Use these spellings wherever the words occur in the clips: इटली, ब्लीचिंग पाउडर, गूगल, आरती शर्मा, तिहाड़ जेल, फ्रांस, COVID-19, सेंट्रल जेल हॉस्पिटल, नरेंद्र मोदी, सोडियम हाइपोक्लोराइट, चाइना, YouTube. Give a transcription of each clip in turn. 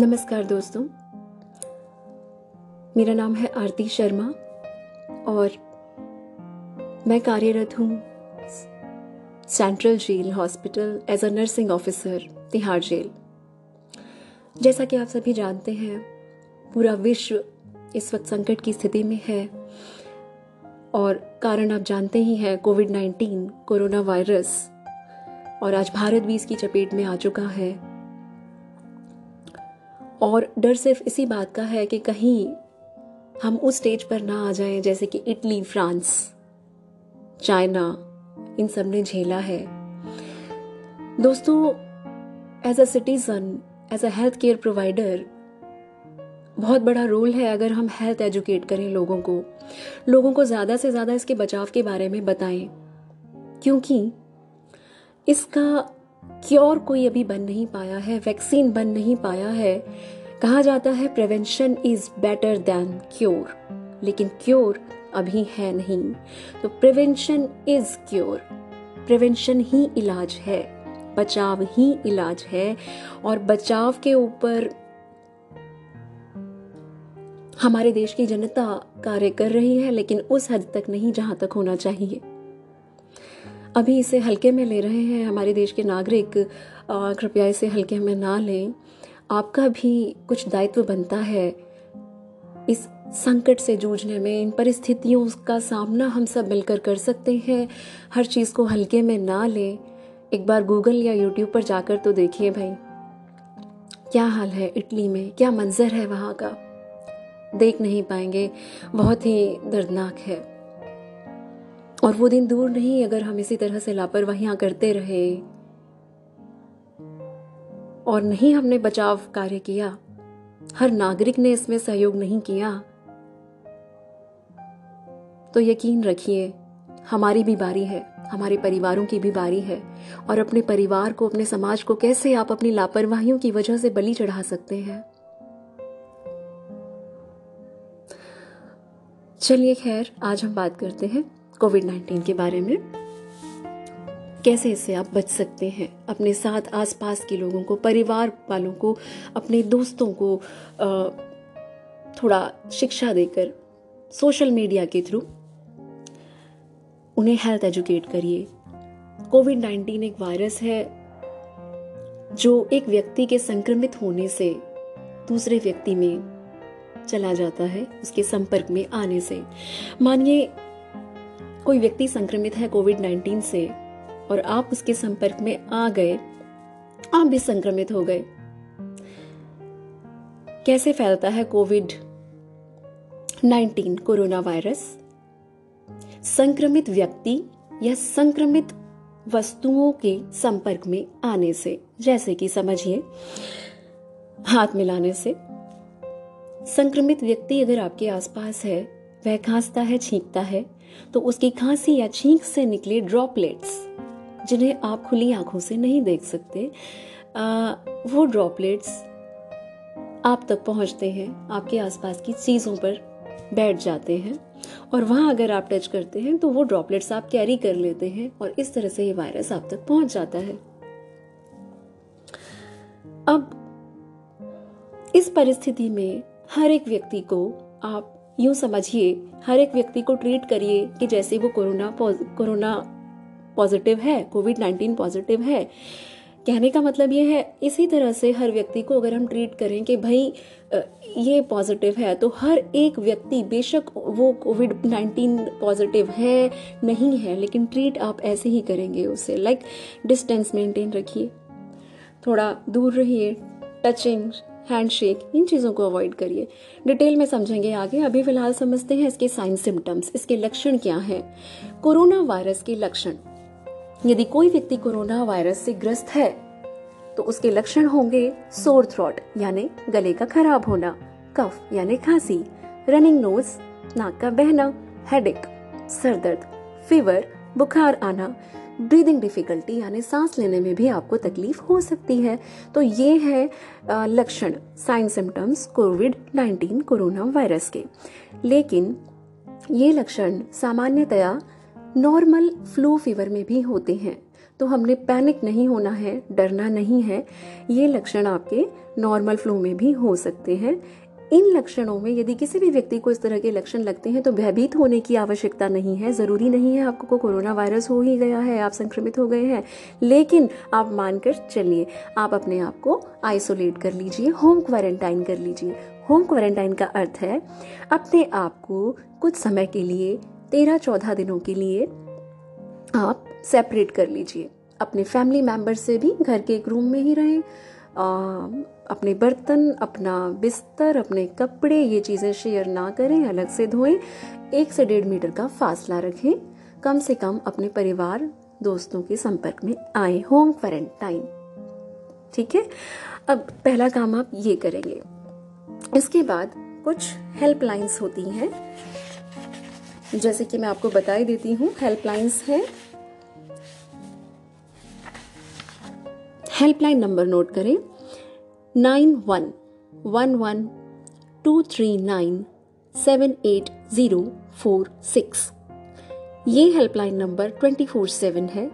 नमस्कार दोस्तों, मेरा नाम है आरती शर्मा और मैं कार्यरत हूँ सेंट्रल जेल हॉस्पिटल as a nursing officer तिहाड़ जेल। जैसा कि आप सभी जानते हैं, पूरा विश्व इस वक्त संकट की स्थिति में है और कारण आप जानते ही हैं, कोविड-19 कोरोना वायरस, और आज भारत भी इसकी चपेट में आ चुका है। और डर सिर्फ इसी बात का है कि कहीं हम उस स्टेज पर ना आ जाएं जैसे कि इटली, फ्रांस, चाइना, इन सब ने झेला है। दोस्तों, as a citizen, as a health care provider, बहुत बड़ा रोल है अगर हम हेल्थ एजुकेट करें लोगों को ज़्यादा से ज़्यादा इसके बचाव के बारे में बताएं, क्योंकि इसका क्योर कोई अभी बन नहीं पाया है, वैक्सीन बन नहीं पाया है। कहा जाता है prevention is better than cure, लेकिन क्योर अभी है नहीं, तो प्रिवेंशन इज क्योर, प्रिवेंशन ही इलाज है, बचाव ही इलाज है। और बचाव के ऊपर हमारे देश की जनता कार्य कर रही है, लेकिन उस हद तक नहीं जहां तक होना चाहिए। अभी इसे हल्के में ले रहे हैं हमारे देश के नागरिक, कृपया इसे हल्के में ना लें। आपका भी कुछ दायित्व बनता है इस संकट से जूझने में। इन परिस्थितियों का सामना हम सब मिलकर कर सकते हैं, हर चीज़ को हल्के में ना लें। एक बार गूगल या YouTube पर जाकर तो देखिए भाई, क्या हाल है इटली में, क्या मंजर है वहाँ का, देख नहीं पाएंगे, बहुत ही दर्दनाक है। और वो दिन दूर नहीं अगर हम इसी तरह से लापरवाहियां करते रहे और नहीं हमने बचाव कार्य किया, हर नागरिक ने इसमें सहयोग नहीं किया, तो यकीन रखिए हमारी भी बारी है, हमारे परिवारों की भी बारी है। और अपने परिवार को, अपने समाज को कैसे आप अपनी लापरवाहियों की वजह से बलि चढ़ा सकते हैं। चलिए, खैर आज हम बात करते हैं कोविड-19 के बारे में, कैसे इससे आप बच सकते हैं। अपने साथ आसपास के लोगों को, परिवार वालों को, अपने दोस्तों को थोड़ा शिक्षा देकर सोशल मीडिया के थ्रू उन्हें हेल्थ एजुकेट करिए। कोविड-19 एक वायरस है जो एक व्यक्ति के संक्रमित होने से दूसरे व्यक्ति में चला जाता है, उसके संपर्क में आने से। मानिए कोई व्यक्ति संक्रमित है कोविड-19 से और आप उसके संपर्क में आ गए, आप भी संक्रमित हो गए। कैसे फैलता है कोविड-19 कोरोना वायरस? संक्रमित व्यक्ति या संक्रमित वस्तुओं के संपर्क में आने से, जैसे कि समझिए हाथ मिलाने से। संक्रमित व्यक्ति अगर आपके आसपास है, वह खांसता है, छींकता है, तो उसकी खांसी या छींक से निकले ड्रॉपलेट्स, जिन्हें आप खुली आंखों से नहीं देख सकते, वो ड्रॉपलेट्स आप तक पहुंचते हैं, आपके आसपास की चीज़ों पर बैठ जाते हैं और वहां अगर आप टच करते हैं तो वो ड्रॉपलेट्स आप कैरी कर लेते हैं और इस तरह से ये वायरस आप तक पहुंच जाता है। अब इस परिस्थिति में हर एक व्यक्ति को आप यूं समझिए, हर एक व्यक्ति को ट्रीट करिए कि जैसे वो कोरोना पॉजिटिव है, कोविड-19 पॉजिटिव है। कहने का मतलब ये है, इसी तरह से हर व्यक्ति को अगर हम ट्रीट करें कि भाई ये पॉजिटिव है, तो हर एक व्यक्ति, बेशक वो कोविड-19 पॉजिटिव है नहीं है, लेकिन ट्रीट आप ऐसे ही करेंगे उसे। लाइक डिस्टेंस मेंटेन रखिए, थोड़ा दूर रहिए, टचिंग, हैंडशेक, इन चीज़ों को अवॉइड करिए। डिटेल में समझेंगे आगे, अभी फिलहाल समझते हैं इसके साइन, सिम्टम्स, इसके लक्षण क्या हैं। कोरोना वायरस के लक्षण। यदि कोई व्यक्ति कोरोना वायरस से ग्रस्त है तो उसके लक्षण होंगे सोर थ्रोट यानी गले का खराब होना, कफ यानी खांसी, रनिंग नोज, नाक का बहना, हेडेक, सर दर्द, फीवर, बुखार आना, ब्रीदिंग डिफिकल्टी यानी सांस लेने में भी आपको तकलीफ हो सकती है। तो ये है लक्षण, साइन, सिम्टम्स कोविड-19 कोरोना वायरस के। लेकिन ये लक्षण सामान्यतया नॉर्मल फ्लू फीवर में भी होते हैं। तो हमने पैनिक नहीं होना है, डरना नहीं है। ये लक्षण आपके नॉर्मल फ्लू में भी हो सकते हैं। इन लक्षणों में यदि किसी भी व्यक्ति को इस तरह के लक्षण लगते हैं तो भयभीत होने की आवश्यकता नहीं है। ज़रूरी नहीं है आपको कोरोना वायरस हो ही गया है, आप संक्रमित हो गए हैं, लेकिन आप मानकर चलिए, आप अपने आप को आइसोलेट कर लीजिए, होम क्वारंटाइन कर लीजिए। होम क्वारंटाइन का अर्थ है अपने आप को कुछ समय के लिए 13-14 दिनों के लिए आप सेपरेट कर लीजिए। अपने फैमिली मेम्बर से भी घर के एक रूम में ही रहें। अपने बर्तन, अपना बिस्तर, अपने कपड़े, ये चीज़ें शेयर ना करें, अलग से धोएं। 1 से 1.5 मीटर का फासला रखें। कम से कम अपने परिवार दोस्तों के संपर्क में आए। होम क्वारंटाइन, ठीक है। अब पहला काम आप ये करेंगे। इसके बाद कुछ हेल्पलाइंस होती हैं, जैसे कि मैं आपको बताई देती हूँ। हेल्पलाइंस है, हेल्पलाइन नंबर नोट करें 911123978046। ये हेल्पलाइन नंबर 24/7 है।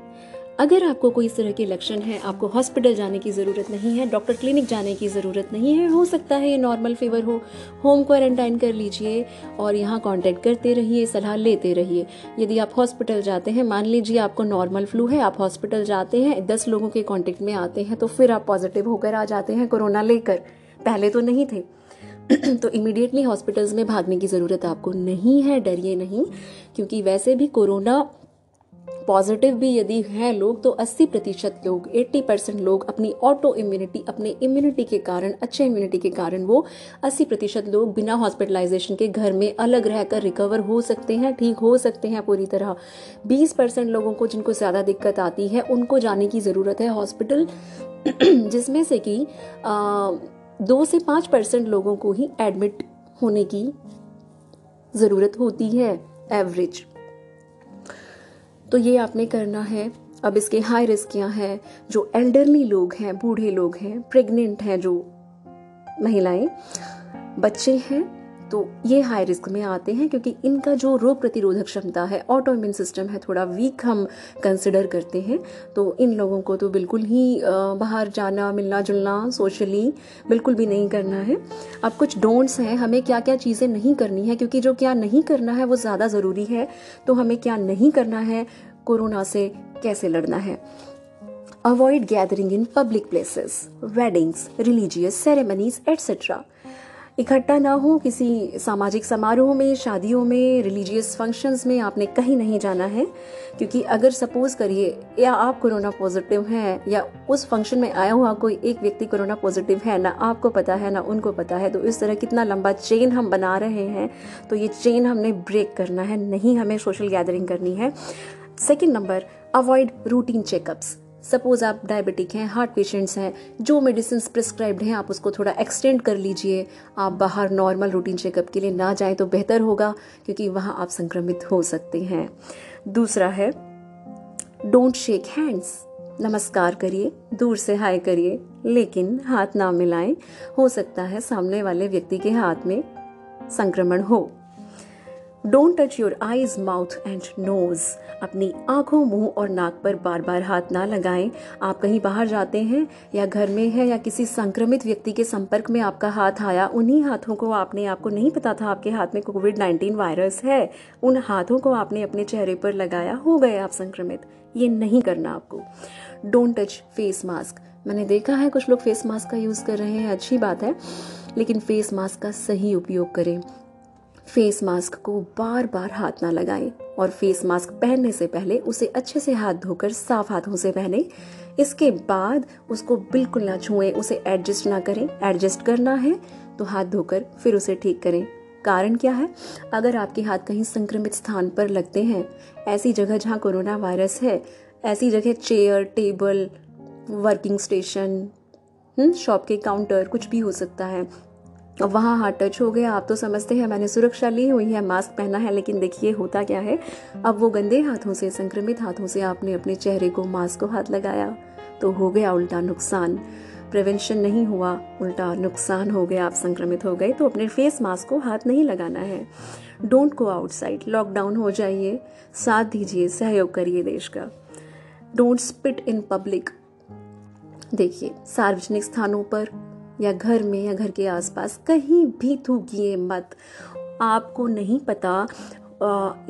अगर आपको कोई इस तरह के लक्षण है, आपको हॉस्पिटल जाने की ज़रूरत नहीं है, डॉक्टर क्लिनिक जाने की ज़रूरत नहीं है। हो सकता है ये नॉर्मल फीवर हो, होम क्वारंटाइन कर लीजिए और यहाँ कांटेक्ट करते रहिए, सलाह लेते रहिए। यदि आप हॉस्पिटल जाते हैं, मान लीजिए आपको नॉर्मल फ्लू है, आप हॉस्पिटल जाते हैं, 10 लोगों के कॉन्टेक्ट में आते हैं, तो फिर आप पॉजिटिव होकर आ जाते हैं कोरोना लेकर, पहले तो नहीं थे। तो इमीडिएटली हॉस्पिटल्स में भागने की ज़रूरत आपको नहीं है, डरिए नहीं, क्योंकि वैसे भी कोरोना पॉजिटिव भी यदि हैं लोग तो 80% लोग, 80% लोग अपनी ऑटो इम्यूनिटी, अपने इम्यूनिटी के कारण, अच्छे इम्यूनिटी के कारण वो 80% लोग बिना हॉस्पिटलाइजेशन के घर में अलग रहकर रिकवर हो सकते हैं, ठीक हो सकते हैं पूरी तरह। 20% लोगों को जिनको ज़्यादा दिक्कत आती है उनको जाने की ज़रूरत है हॉस्पिटल, जिसमें से कि 2 से 5% लोगों को ही एडमिट होने की ज़रूरत होती है एवरेज। तो ये आपने करना है। अब इसके हाई रिस्क क्या है? जो एल्डरली लोग हैं, बूढ़े लोग हैं, प्रेग्नेंट हैं जो महिलाएं, बच्चे हैं, तो ये हाई रिस्क में आते हैं, क्योंकि इनका जो रोग प्रतिरोधक क्षमता है, ऑटो इम्यून सिस्टम है, थोड़ा वीक हम कंसिडर करते हैं। तो इन लोगों को तो बिल्कुल ही बाहर जाना, मिलना जुलना सोशली बिल्कुल भी नहीं करना है। अब कुछ डोंट्स हैं, हमें क्या क्या चीज़ें नहीं करनी है, क्योंकि जो क्या नहीं करना है वो ज़्यादा ज़रूरी है। तो हमें क्या नहीं करना है, कोरोना से कैसे लड़ना है। Avoid gathering in public places, weddings, religious ceremonies etcetera. इकट्ठा ना हो, किसी सामाजिक समारोह में, शादियों में, रिलीजियस फंक्शंस में आपने कहीं नहीं जाना है, क्योंकि अगर सपोज करिए या आप कोरोना पॉजिटिव हैं या उस फंक्शन में आया हुआ कोई एक व्यक्ति कोरोना पॉजिटिव है, ना आपको पता है ना उनको पता है, तो इस तरह कितना लंबा चेन हम बना रहे हैं। तो ये चेन हमने ब्रेक करना है, नहीं हमें सोशल गैदरिंग करनी है। Second number, avoid routine checkups. Suppose आप डायबिटिक हैं, हार्ट पेशेंट्स हैं, जो मेडिसिन प्रिस्क्राइब्ड हैं आप उसको थोड़ा एक्सटेंड कर लीजिए। आप बाहर नॉर्मल रूटीन चेकअप के लिए ना जाएं तो बेहतर होगा, क्योंकि वहाँ आप संक्रमित हो सकते हैं। दूसरा है, डोंट शेक हैंड्स। नमस्कार करिए, दूर से हाय करिए, लेकिन हाथ ना मिलाएं। हो सकता है सामने वाले व्यक्ति के हाथ में संक्रमण हो। Don't touch your eyes, mouth and nose. अपनी आंखों, मुंह और नाक पर बार बार हाथ ना लगाएं। आप कहीं बाहर जाते हैं या घर में हैं या किसी संक्रमित व्यक्ति के संपर्क में आपका हाथ आया, उन्हीं हाथों को आपने, आपको नहीं पता था आपके हाथ में कोविड-19 वायरस है, उन हाथों को आपने अपने चेहरे पर लगाया, हो गए आप संक्रमित। ये नहीं करना आपको। Don't touch face mask. मैंने देखा है कुछ लोग फेस मास्क का यूज़ कर रहे हैं, अच्छी बात है, लेकिन फेस मास्क का सही उपयोग करें। फेस मास्क को बार बार हाथ ना लगाएं और फेस मास्क पहनने से पहले उसे अच्छे से हाथ धोकर साफ हाथों से पहने। इसके बाद उसको बिल्कुल ना छुएं, उसे एडजस्ट ना करें। एडजस्ट करना है तो हाथ धोकर फिर उसे ठीक करें। कारण क्या है? अगर आपके हाथ कहीं संक्रमित स्थान पर लगते हैं, ऐसी जगह जहाँ कोरोना वायरस है, ऐसी जगह chair, table, working station, shop के काउंटर, कुछ भी हो सकता है, वहाँ हाथ टच हो गया। आप तो समझते हैं मैंने सुरक्षा ली हुई है, मास्क पहना है, लेकिन देखिए होता क्या है, अब वो गंदे हाथों से, संक्रमित हाथों से आपने अपने चेहरे को, मास्क को हाथ लगाया, तो हो गया उल्टा नुकसान। प्रिवेंशन नहीं हुआ, उल्टा नुकसान हो गया, आप संक्रमित हो गए। तो अपने फेस मास्क को हाथ नहीं लगाना है। Don't go outside. लॉकडाउन हो जाइए, साथ दीजिए, सहयोग करिए देश का। Don't spit in public. देखिए, सार्वजनिक स्थानों पर या घर में या घर के आसपास कहीं भी थूकिए मत। आपको नहीं पता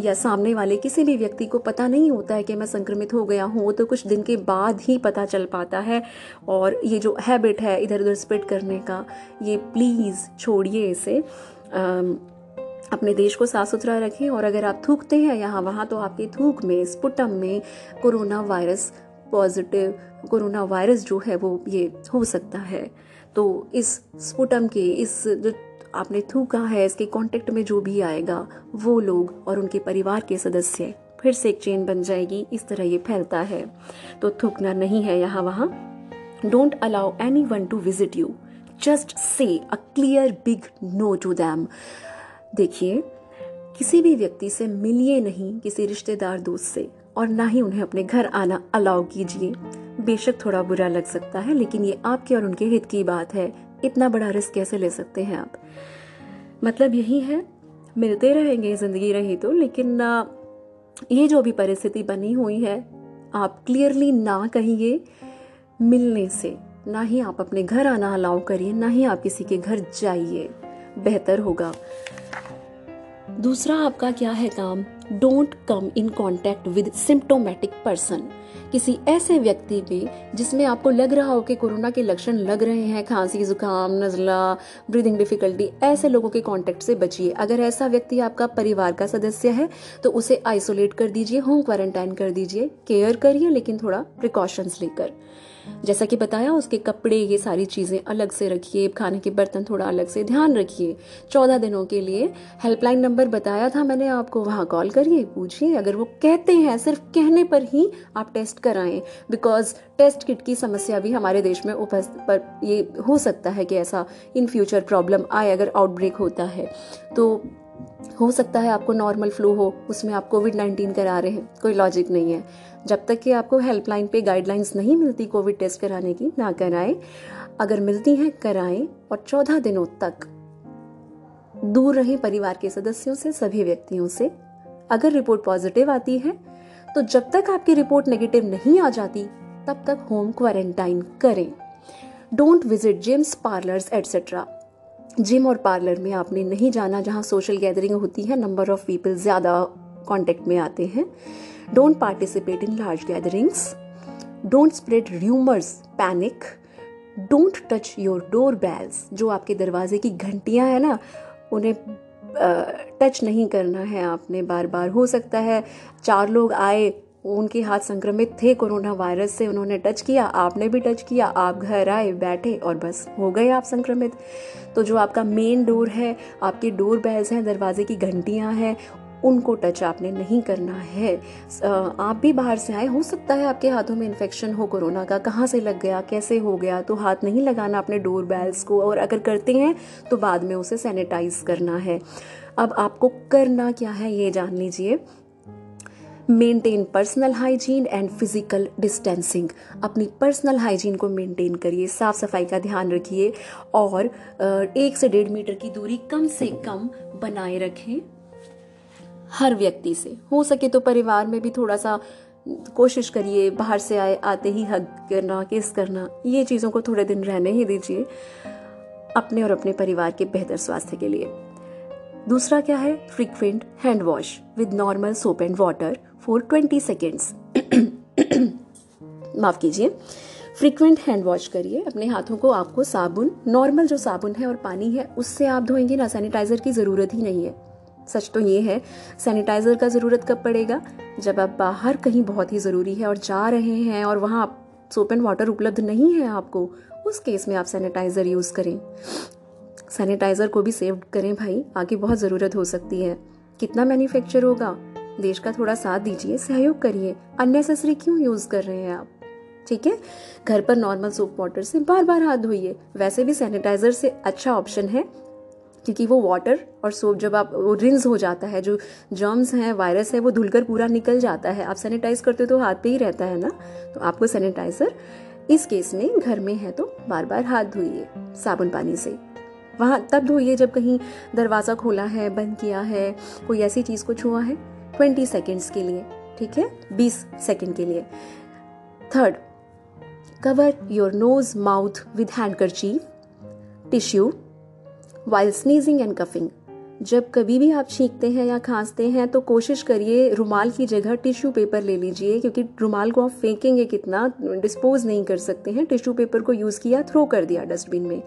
या सामने वाले किसी भी व्यक्ति को पता नहीं होता है कि मैं संक्रमित हो गया हूँ, तो कुछ दिन के बाद ही पता चल पाता है। और ये जो हैबिट है इधर उधर स्पिट करने का, ये प्लीज़ छोड़िए इसे। अपने देश को साफ सुथरा रखें। और अगर आप थूकते हैं यहाँ वहाँ, तो आपके थूक में, स्पुटम में कोरोना वायरस जो है वो ये हो सकता है। तो इस स्पुटम के, इस जो आपने थूका है, इसके कांटेक्ट में जो भी आएगा वो लोग और उनके परिवार के सदस्य, फिर से एक चेन बन जाएगी। इस तरह ये फैलता है। तो थूकना नहीं है यहाँ वहाँ। Don't allow anyone to visit you, just say a clear big no to them. देखिए, किसी भी व्यक्ति से मिलिए नहीं, किसी रिश्तेदार दोस्त से, और ना ही उन्हें अपने घर आना अलाउ कीजिए। बेशक थोड़ा बुरा लग सकता है, लेकिन ये आपके और उनके हित की बात है। इतना बड़ा रिस्क कैसे ले सकते हैं आप? मतलब यही है, मिलते रहेंगे, ज़िंदगी रही तो। लेकिन ये जो भी परिस्थिति बनी हुई है, आप क्लियरली ना कहिए मिलने से, ना ही आप अपने घर आना अलाउ करिए, ना ही आप किसी के घर जाइए, बेहतर होगा। दूसरा आपका क्या है काम, don't come in contact with symptomatic person. किसी ऐसे व्यक्ति में जिसमें आपको लग रहा हो कि कोरोना के लक्षण लग रहे हैं, खांसी, जुकाम, नज़ला, ब्रीदिंग डिफ़िकल्टी, ऐसे लोगों के कॉन्टैक्ट से बचिए। अगर ऐसा व्यक्ति आपका परिवार का सदस्य है तो उसे आइसोलेट कर दीजिए, होम क्वारंटाइन कर दीजिए। केयर करिए, लेकिन थोड़ा प्रिकॉशंस लेकर। जैसा कि बताया, उसके कपड़े, ये सारी चीज़ें अलग से रखिए, खाने के बर्तन थोड़ा अलग से, ध्यान रखिए। 14 दिनों के लिए हेल्पलाइन नंबर बताया था मैंने आपको, वहाँ कॉल करिए, पूछिए। अगर वो कहते हैं, सिर्फ कहने पर ही आप टेस्ट कराएं, बिकॉज टेस्ट किट की समस्या भी हमारे देश में पर ये हो सकता है कि ऐसा इन फ्यूचर प्रॉब्लम आए। अगर आउटब्रेक होता है तो हो सकता है आपको नॉर्मल फ्लू हो, उसमें आप कोविड-19 करा रहे हैं, कोई लॉजिक नहीं है। जब तक कि आपको हेल्पलाइन पे गाइडलाइंस नहीं मिलती कोविड टेस्ट कराने की, ना कराएं। अगर मिलती हैं, कराएं। और 14 दिनों तक दूर रहें परिवार के सदस्यों से, सभी व्यक्तियों से। अगर रिपोर्ट पॉजिटिव आती है तो जब तक आपकी रिपोर्ट नेगेटिव नहीं आ जाती, तब तक होम क्वारंटाइन करें। Don't visit gyms, parlours etcetera. Gym और पार्लर में आपने नहीं जाना, जहाँ सोशल गैदरिंग होती है, नंबर ऑफ पीपल ज़्यादा कांटेक्ट में आते हैं। Don't participate in large gatherings. Don't spread rumours, panic. Don't touch your door bells, जो आपके दरवाजे की घंटियाँ हैं ना, उन्हें टच नहीं करना है आपने बार बार। हो सकता है 4 लोग आए, उनके हाथ संक्रमित थे कोरोना वायरस से, उन्होंने टच किया, आपने भी टच किया, आप घर आए, बैठे और बस हो गए आप संक्रमित। तो जो आपका मेन डोर है, आपके डोर बेल्स हैं, दरवाजे की घंटियां हैं, उनको टच आपने नहीं करना है। आप भी बाहर से आए, हो सकता है आपके हाथों में इन्फेक्शन हो कोरोना का, कहाँ से लग गया, कैसे हो गया, तो हाथ नहीं लगाना अपने डोर बेल्स को। और अगर करते हैं तो बाद में उसे सैनिटाइज करना है। अब आपको करना क्या है ये जान लीजिए। Maintain personal hygiene and physical distancing. अपनी पर्सनल हाइजीन को मेंटेन करिए, साफ सफाई का ध्यान रखिए, और 1 से 1.5 मीटर की दूरी कम से कम बनाए रखें हर व्यक्ति से। हो सके तो परिवार में भी थोड़ा सा कोशिश करिए, बाहर से आए आते ही हग करना, किस करना, ये चीज़ों को थोड़े दिन रहने ही दीजिए, अपने और अपने परिवार के बेहतर स्वास्थ्य के लिए। दूसरा क्या है, frequent hand wash with normal soap and water for 20 seconds. माफ कीजिए, फ्रीक्वेंट हैंड वॉश करिए अपने हाथों को। आपको साबुन, नॉर्मल जो साबुन है और पानी है, उससे आप धोएंगे ना, सैनिटाइजर की ज़रूरत ही नहीं है। सच तो ये है, सैनिटाइजर का ज़रूरत कब पड़ेगा, जब आप बाहर कहीं बहुत ही ज़रूरी है और जा रहे हैं और वहाँ सोप एंड वाटर उपलब्ध नहीं है आपको, उस केस में आप सैनिटाइज़र यूज़ करें। सैनिटाइज़र को भी सेव करें भाई, आगे बहुत ज़रूरत हो सकती है। कितना मैन्युफैक्चर होगा, देश का थोड़ा साथ दीजिए, सहयोग करिए। अननेसेसरी क्यों यूज़ कर रहे हैं आप? ठीक है, घर पर नॉर्मल सोप वाटर से बार बार हाथ धोइए। वैसे भी सैनिटाइज़र से अच्छा ऑप्शन है, क्योंकि वो वाटर और सोप जब आप वो रिंस हो जाता है, जो जर्म्स हैं, वायरस है, वो धुलकर पूरा निकल जाता है। आप सैनिटाइज़ करते हो तो हाथ पे ही रहता है ना, तो आपको सैनिटाइज़र इस केस में घर में है तो बार बार हाथ धोइए साबुन पानी से। वहाँ तब धोइए जब कहीं दरवाज़ा खोला है, बंद किया है, कोई ऐसी चीज़ को छुआ है। 20 सेकेंड्स के लिए, ठीक है, 20 सेकेंड के लिए। Third, cover your nose, mouth with handkerchief, tissue while sneezing and coughing. जब कभी भी आप छींकते हैं या खांसते हैं तो कोशिश करिए रुमाल की जगह टिश्यू पेपर ले लीजिए, क्योंकि रुमाल को आप फेंकेंगे कितना, डिस्पोज नहीं कर सकते हैं। टिश्यू पेपर को यूज़ किया, थ्रो कर दिया डस्टबिन में,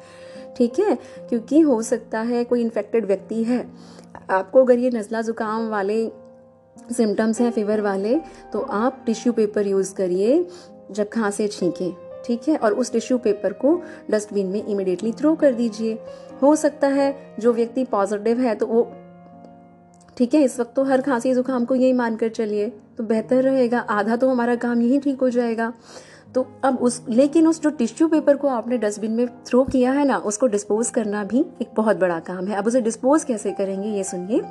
ठीक है, क्योंकि हो सकता है कोई इन्फेक्टेड व्यक्ति है। आपको अगर ये नज़ला ज़ुकाम वाले सिम्टम्स हैं, फीवर वाले, तो आप टिश्यू पेपर यूज़ करिए जब खांसे छींकें, ठीक है, और उस टिश्यू पेपर को डस्टबिन में इमिडिएटली थ्रो कर दीजिए। हो सकता है जो व्यक्ति पॉजिटिव है तो वो, ठीक है, इस वक्त तो हर खांसी जुकाम को यही मानकर चलिए तो बेहतर रहेगा, आधा तो हमारा काम यही ठीक हो जाएगा। तो अब लेकिन उस जो टिश्यू पेपर को आपने डस्टबिन में थ्रो किया है ना, उसको डिस्पोज करना भी एक बहुत बड़ा काम है। अब उसे डिस्पोज कैसे करेंगे ये सुनिए।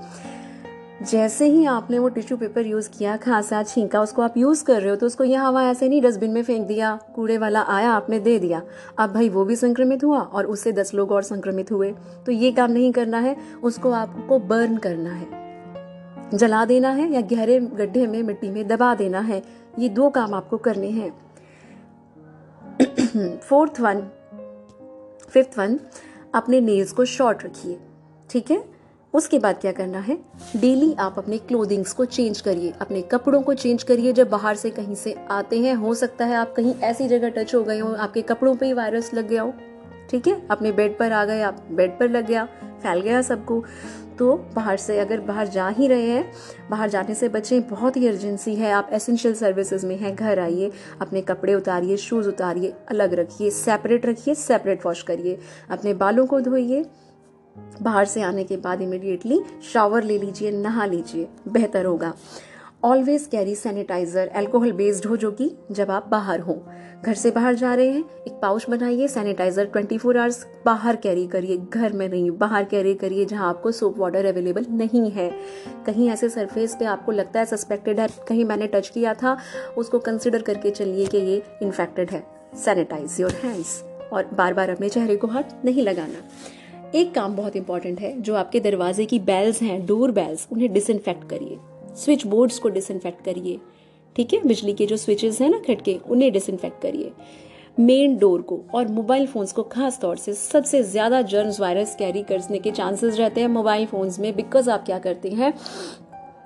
जैसे ही आपने वो टिश्यू पेपर यूज़ किया, खांसा, छींका, उसको आप यूज़ कर रहे हो, तो उसको यह हवा ऐसे नहीं डस्टबिन में फेंक दिया, कूड़े वाला आया आपने दे दिया, अब भाई वो भी संक्रमित हुआ और उससे 10 लोग और संक्रमित हुए, तो ये काम नहीं करना है। उसको आपको बर्न करना है, जला देना है, या गहरे गड्ढे में मिट्टी में दबा देना है। ये दो काम आपको करने हैं। फिफ्थ वन, अपने नेल्स को शॉर्ट रखिए, ठीक है। उसके बाद क्या करना है, डेली आप अपने क्लोथिंग्स को चेंज करिए, अपने कपड़ों को चेंज करिए। जब बाहर से कहीं से आते हैं, हो सकता है आप कहीं ऐसी जगह टच हो गए हो, आपके कपड़ों पे ही वायरस लग गया हो, ठीक है, अपने बेड पर आ गए आप, बेड पर लग गया, फैल गया सबको। तो बाहर से अगर बाहर जा ही रहे हैं, बाहर जाने से बचें, बहुत ही अर्जेंसी है, आप एसेंशियल सर्विसेज में हैं, घर आइए, अपने कपड़े उतारिए, शूज़ उतारिए, अलग रखिए, सेपरेट रखिए, सेपरेट वॉश करिए, अपने बालों को धोइए। बाहर से आने के बाद इमीडिएटली शावर ले लीजिए, नहा लीजिए, बेहतर होगा। Always carry sanitiser, alcohol based हो, जो कि जब आप बाहर हो, घर से बाहर जा रहे हैं, एक पाउच बनाइए, सैनिटाइजर 24 आवर्स बाहर कैरी करिए, घर में नहीं, बाहर कैरी करिए, जहां आपको सोप वाटर अवेलेबल नहीं है। कहीं ऐसे सरफेस पे आपको लगता है सस्पेक्टेड है, कहीं मैंने टच किया था, उसको कंसिडर करके चलिए कि ये इन्फेक्टेड है। सैनिटाइज योर हैंड्स, और बार बार अपने चेहरे को हाथ नहीं लगाना। एक काम बहुत इंपॉर्टेंट है, जो आपके दरवाजे की बेल्स हैं, डोर बेल्स, उन्हें डिसइंफेक्ट करिए, स्विच बोर्ड्स को डिसइंफेक्ट करिए, ठीक है, बिजली के जो स्विचेस हैं ना खटके, उन्हें डिसइंफेक्ट करिए, मेन डोर को, और मोबाइल फोन्स को खास तौर से। सबसे ज़्यादा जर्म्स, वायरस कैरी करने के चांसेस रहते हैं मोबाइल फ़ोन्स में, बिकॉज आप क्या करते हैं,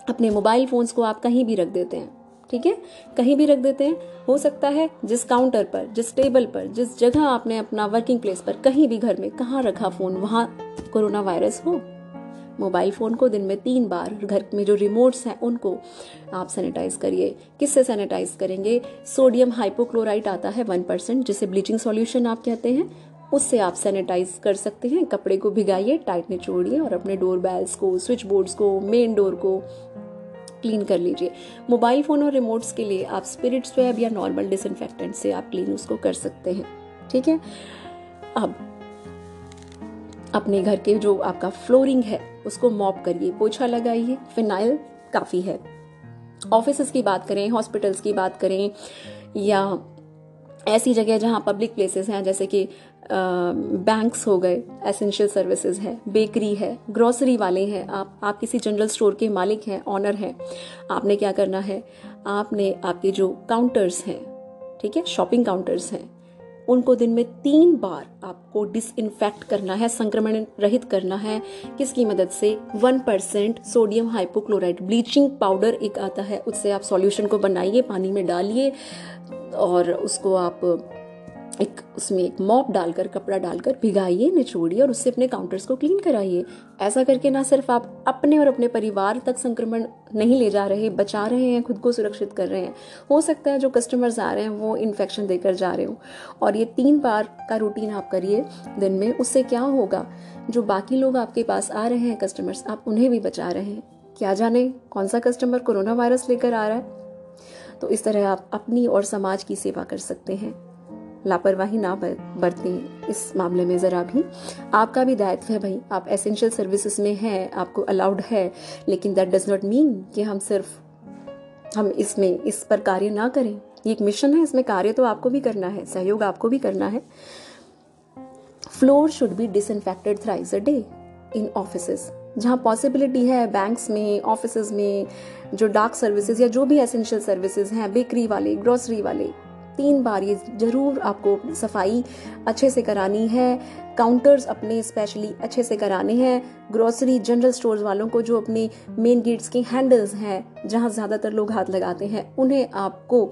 अपने मोबाइल फ़ोन्स को आप कहीं भी रख देते हैं, ठीक है, कहीं भी रख देते हैं। हो सकता है जिस काउंटर पर, जिस टेबल पर, जिस जगह आपने अपना वर्किंग प्लेस पर, कहीं भी घर में कहाँ रखा फ़ोन, वहाँ कोरोना वायरस हो। मोबाइल फ़ोन को दिन में 3 बार, घर में जो रिमोट्स हैं उनको आप सैनिटाइज़ करिए। किससे सैनिटाइज़ करेंगे, सोडियम हाइपोक्लोराइट आता है 1%, जिसे ब्लीचिंग सॉल्यूशन आप कहते हैं, उससे आप सैनिटाइज कर सकते हैं। कपड़े को भिगाइए, टाइट निचोड़िए, और अपने डोर बेल्स को, स्विच बोर्ड्स को, मेन डोर को क्लीन कर लीजिए। मोबाइल फ़ोन और रिमोट्स के लिए आप स्पिरिट स्वैब या नॉर्मल डिसइंफेक्टेंट से आप क्लीन उसको कर सकते हैं, ठीक है। अब अपने घर के जो आपका फ्लोरिंग है, उसको मॉप करिए, पोछा लगाइए, फिनाइल काफ़ी है। ऑफिसेस की बात करें, हॉस्पिटल्स की बात करें, या ऐसी जगह जहाँ पब्लिक प्लेसेस हैं, जैसे कि बैंक्स हो गए, एसेंशियल सर्विसेज है, बेकरी है, ग्रोसरी वाले हैं, आप किसी जनरल स्टोर के मालिक हैं, ऑनर हैं, आपने क्या करना है, आपने आपके जो काउंटर्स हैं, ठीक है, शॉपिंग काउंटर्स हैं, उनको दिन में 3 बार आपको डिसइंफेक्ट करना है, संक्रमण रहित करना है। किसकी मदद से, 1% सोडियम हाइपोक्लोराइट, ब्लीचिंग पाउडर एक आता है, उससे आप सॉल्यूशन को बनाइए, पानी में डालिए, और उसको आप उसमें एक मॉप डालकर, कपड़ा डालकर भिगाइए, निचोड़िए, और उससे अपने काउंटर्स को क्लीन कराइए। ऐसा करके ना सिर्फ आप अपने और अपने परिवार तक संक्रमण नहीं ले जा रहे, बचा रहे हैं, खुद को सुरक्षित कर रहे हैं। हो सकता है जो कस्टमर्स आ रहे हैं वो इन्फेक्शन देकर जा रहे हो। और ये 3 बार का रूटीन आप करिए दिन में, उससे क्या होगा, जो बाकी लोग आपके पास आ रहे हैं कस्टमर्स, आप उन्हें भी बचा रहे हैं। क्या जाने कौन सा कस्टमर कोरोना वायरस लेकर आ रहा है। तो इस तरह आप अपनी और समाज की सेवा कर सकते हैं। लापरवाही ना बरतें इस मामले में ज़रा भी, आपका भी दायित्व है भाई, आप एसेंशियल सर्विसेज में हैं, आपको अलाउड है, लेकिन दैट डज नॉट मीन कि हम इसमें इस पर कार्य ना करें। ये एक मिशन है, इसमें कार्य तो आपको भी करना है, सहयोग आपको भी करना है। Floor should be disinfected thrice a day in offices, जहाँ पॉसिबिलिटी है, बैंक्स में, ऑफिसेज में, जो डार्क सर्विसेज या जो भी एसेंशियल सर्विसेज हैं, बेकरी वाले, ग्रोसरी वाले, 3 बार ये ज़रूर आपको अपनी सफाई अच्छे से करानी है। काउंटर्स अपने स्पेशली अच्छे से कराने हैं। ग्रोसरी जनरल स्टोर्स वालों को जो अपने मेन गेट्स के हैंडल्स हैं जहां ज़्यादातर लोग हाथ लगाते हैं, उन्हें आपको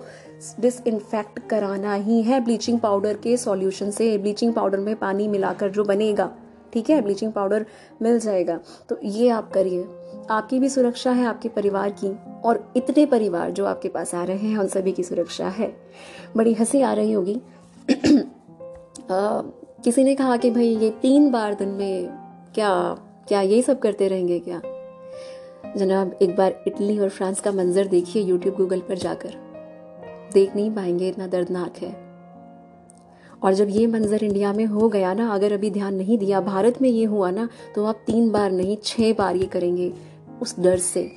डिसइंफेक्ट कराना ही है ब्लीचिंग पाउडर के सॉल्यूशन से। ब्लीचिंग पाउडर में पानी मिलाकर जो बनेगा, ठीक है, ब्लीचिंग पाउडर मिल जाएगा, तो ये आप करिए। आपकी भी सुरक्षा है, आपके परिवार की, और इतने परिवार जो आपके पास आ रहे हैं उन सभी की सुरक्षा है। बड़ी हंसी आ रही होगी। किसी ने कहा कि भाई ये 3 बार दिन में क्या यही सब करते रहेंगे क्या? जनाब, एक बार इटली और फ्रांस का मंजर देखिए YouTube गूगल पर जाकर, देख नहीं पाएंगे, इतना दर्दनाक है। और जब ये मंजर इंडिया में हो गया ना, अगर अभी ध्यान नहीं दिया, भारत में ये हुआ ना, तो आप 3 बार नहीं 6 बार ये करेंगे उस डर से।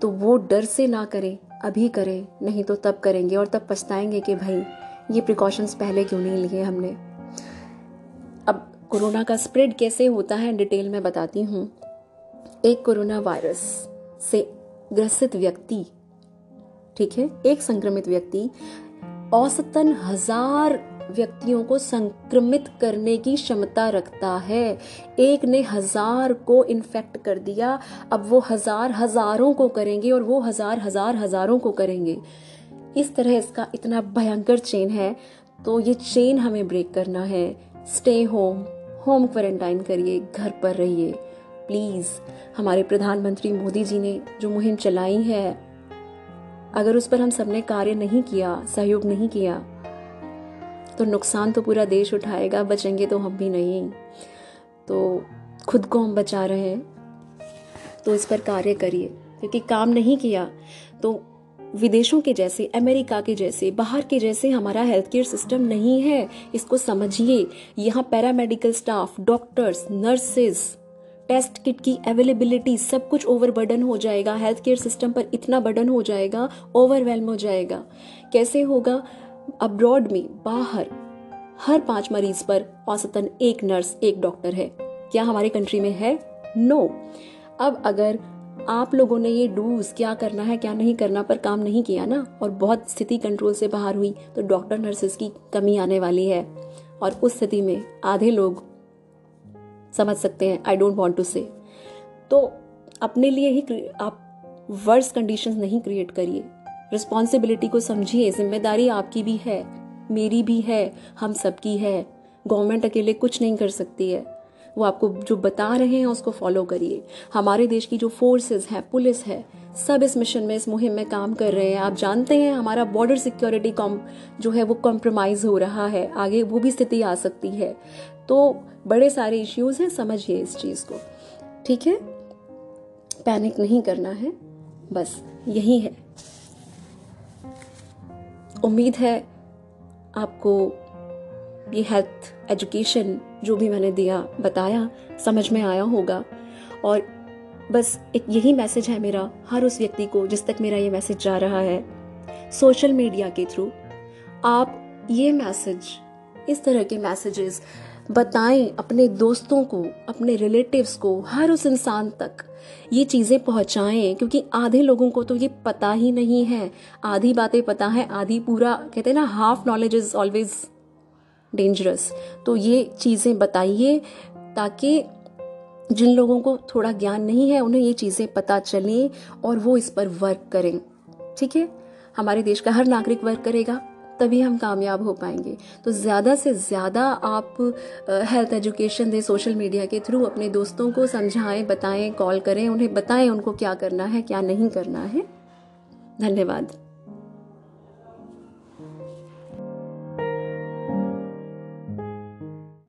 तो वो डर से ना करें, अभी करें, नहीं तो तब करेंगे और तब पछताएंगे कि भाई ये प्रिकॉशंस पहले क्यों नहीं लिए हमने। अब कोरोना का स्प्रेड कैसे होता है डिटेल में बताती हूँ। एक कोरोना वायरस से ग्रसित व्यक्ति, ठीक है, एक संक्रमित व्यक्ति औसतन 1000 व्यक्तियों को संक्रमित करने की क्षमता रखता है। एक ने 1000 को इन्फेक्ट कर दिया, अब वो 1000 हजारों को करेंगे और वो 1000 हजार हजारों को करेंगे। इस तरह इसका इतना भयंकर चेन है। तो ये चेन हमें ब्रेक करना है। स्टे होम, होम क्वारंटाइन करिए, घर पर रहिए प्लीज़। हमारे प्रधानमंत्री मोदी जी ने जो मुहिम चलाई है, अगर उस पर हम सबने कार्य नहीं किया, सहयोग नहीं किया, तो नुकसान तो पूरा देश उठाएगा, बचेंगे तो हम भी नहीं। तो खुद को हम बचा रहे हैं, तो इस पर कार्य करिए, क्योंकि काम नहीं किया तो विदेशों के जैसे, अमेरिका के जैसे, बाहर के जैसे हमारा हेल्थ केयर सिस्टम नहीं है। इसको समझिए। यहाँ paramedical staff, doctors, nurses, test kit की अवेलेबिलिटी, सब कुछ ओवरबर्डन हो जाएगा। हेल्थ केयर सिस्टम पर इतना बर्डन हो जाएगा, ओवरवेलम हो जाएगा। कैसे होगा? अब्रॉड में, बाहर हर 5 मरीज पर औसतन 1 नर्स, 1 डॉक्टर है। क्या हमारे कंट्री में है? नो। अब अगर आप लोगों ने ये डूज, क्या करना है क्या नहीं करना, पर काम नहीं किया ना, और बहुत स्थिति कंट्रोल से बाहर हुई, तो डॉक्टर नर्सेस की कमी आने वाली है। और उस स्थिति में आधे लोग समझ सकते हैं, आई डोंट वॉन्ट टू से, तो अपने लिए ही आप वर्स कंडीशंस नहीं क्रिएट करिए। रिस्पॉन्सिबिलिटी को समझिए। जिम्मेदारी आपकी भी है, मेरी भी है, हम सबकी है। गवर्नमेंट अकेले कुछ नहीं कर सकती है। वो आपको जो बता रहे हैं उसको फॉलो करिए। हमारे देश की जो फोर्सेस हैं, पुलिस है, सब इस मिशन में, इस मुहिम में काम कर रहे हैं। आप जानते हैं हमारा बॉर्डर सिक्योरिटी जो है वो कॉम्प्रोमाइज़ हो रहा है, आगे वो भी स्थिति आ सकती है। तो बड़े सारे इश्यूज़ हैं, समझिए इस चीज़ को, ठीक है। पैनिक नहीं करना है, बस यही है। उम्मीद है आपको ये हेल्थ एजुकेशन जो भी मैंने दिया, बताया, समझ में आया होगा। और बस एक यही मैसेज है मेरा हर उस व्यक्ति को जिस तक मेरा ये मैसेज जा रहा है सोशल मीडिया के थ्रू। आप ये मैसेज, इस तरह के मैसेजेस बताएं अपने दोस्तों को, अपने रिलेटिव्स को, हर उस इंसान तक ये चीज़ें पहुंचाएं, क्योंकि आधे लोगों को तो ये पता ही नहीं है। आधी बातें पता है, आधी पूरा, कहते हैं ना, half knowledge is always dangerous. तो ये चीज़ें बताइए ताकि जिन लोगों को थोड़ा ज्ञान नहीं है उन्हें ये चीज़ें पता चलें और वो इस पर वर्क करें, ठीक है। हमारे देश का हर नागरिक वर्क करेगा तभी हम कामयाब हो पाएंगे। तो ज़्यादा से ज़्यादा आप हेल्थ एजुकेशन दें सोशल मीडिया के थ्रू, अपने दोस्तों को समझाएं, बताएं, कॉल करें, उन्हें बताएं उनको क्या करना है क्या नहीं करना है। धन्यवाद।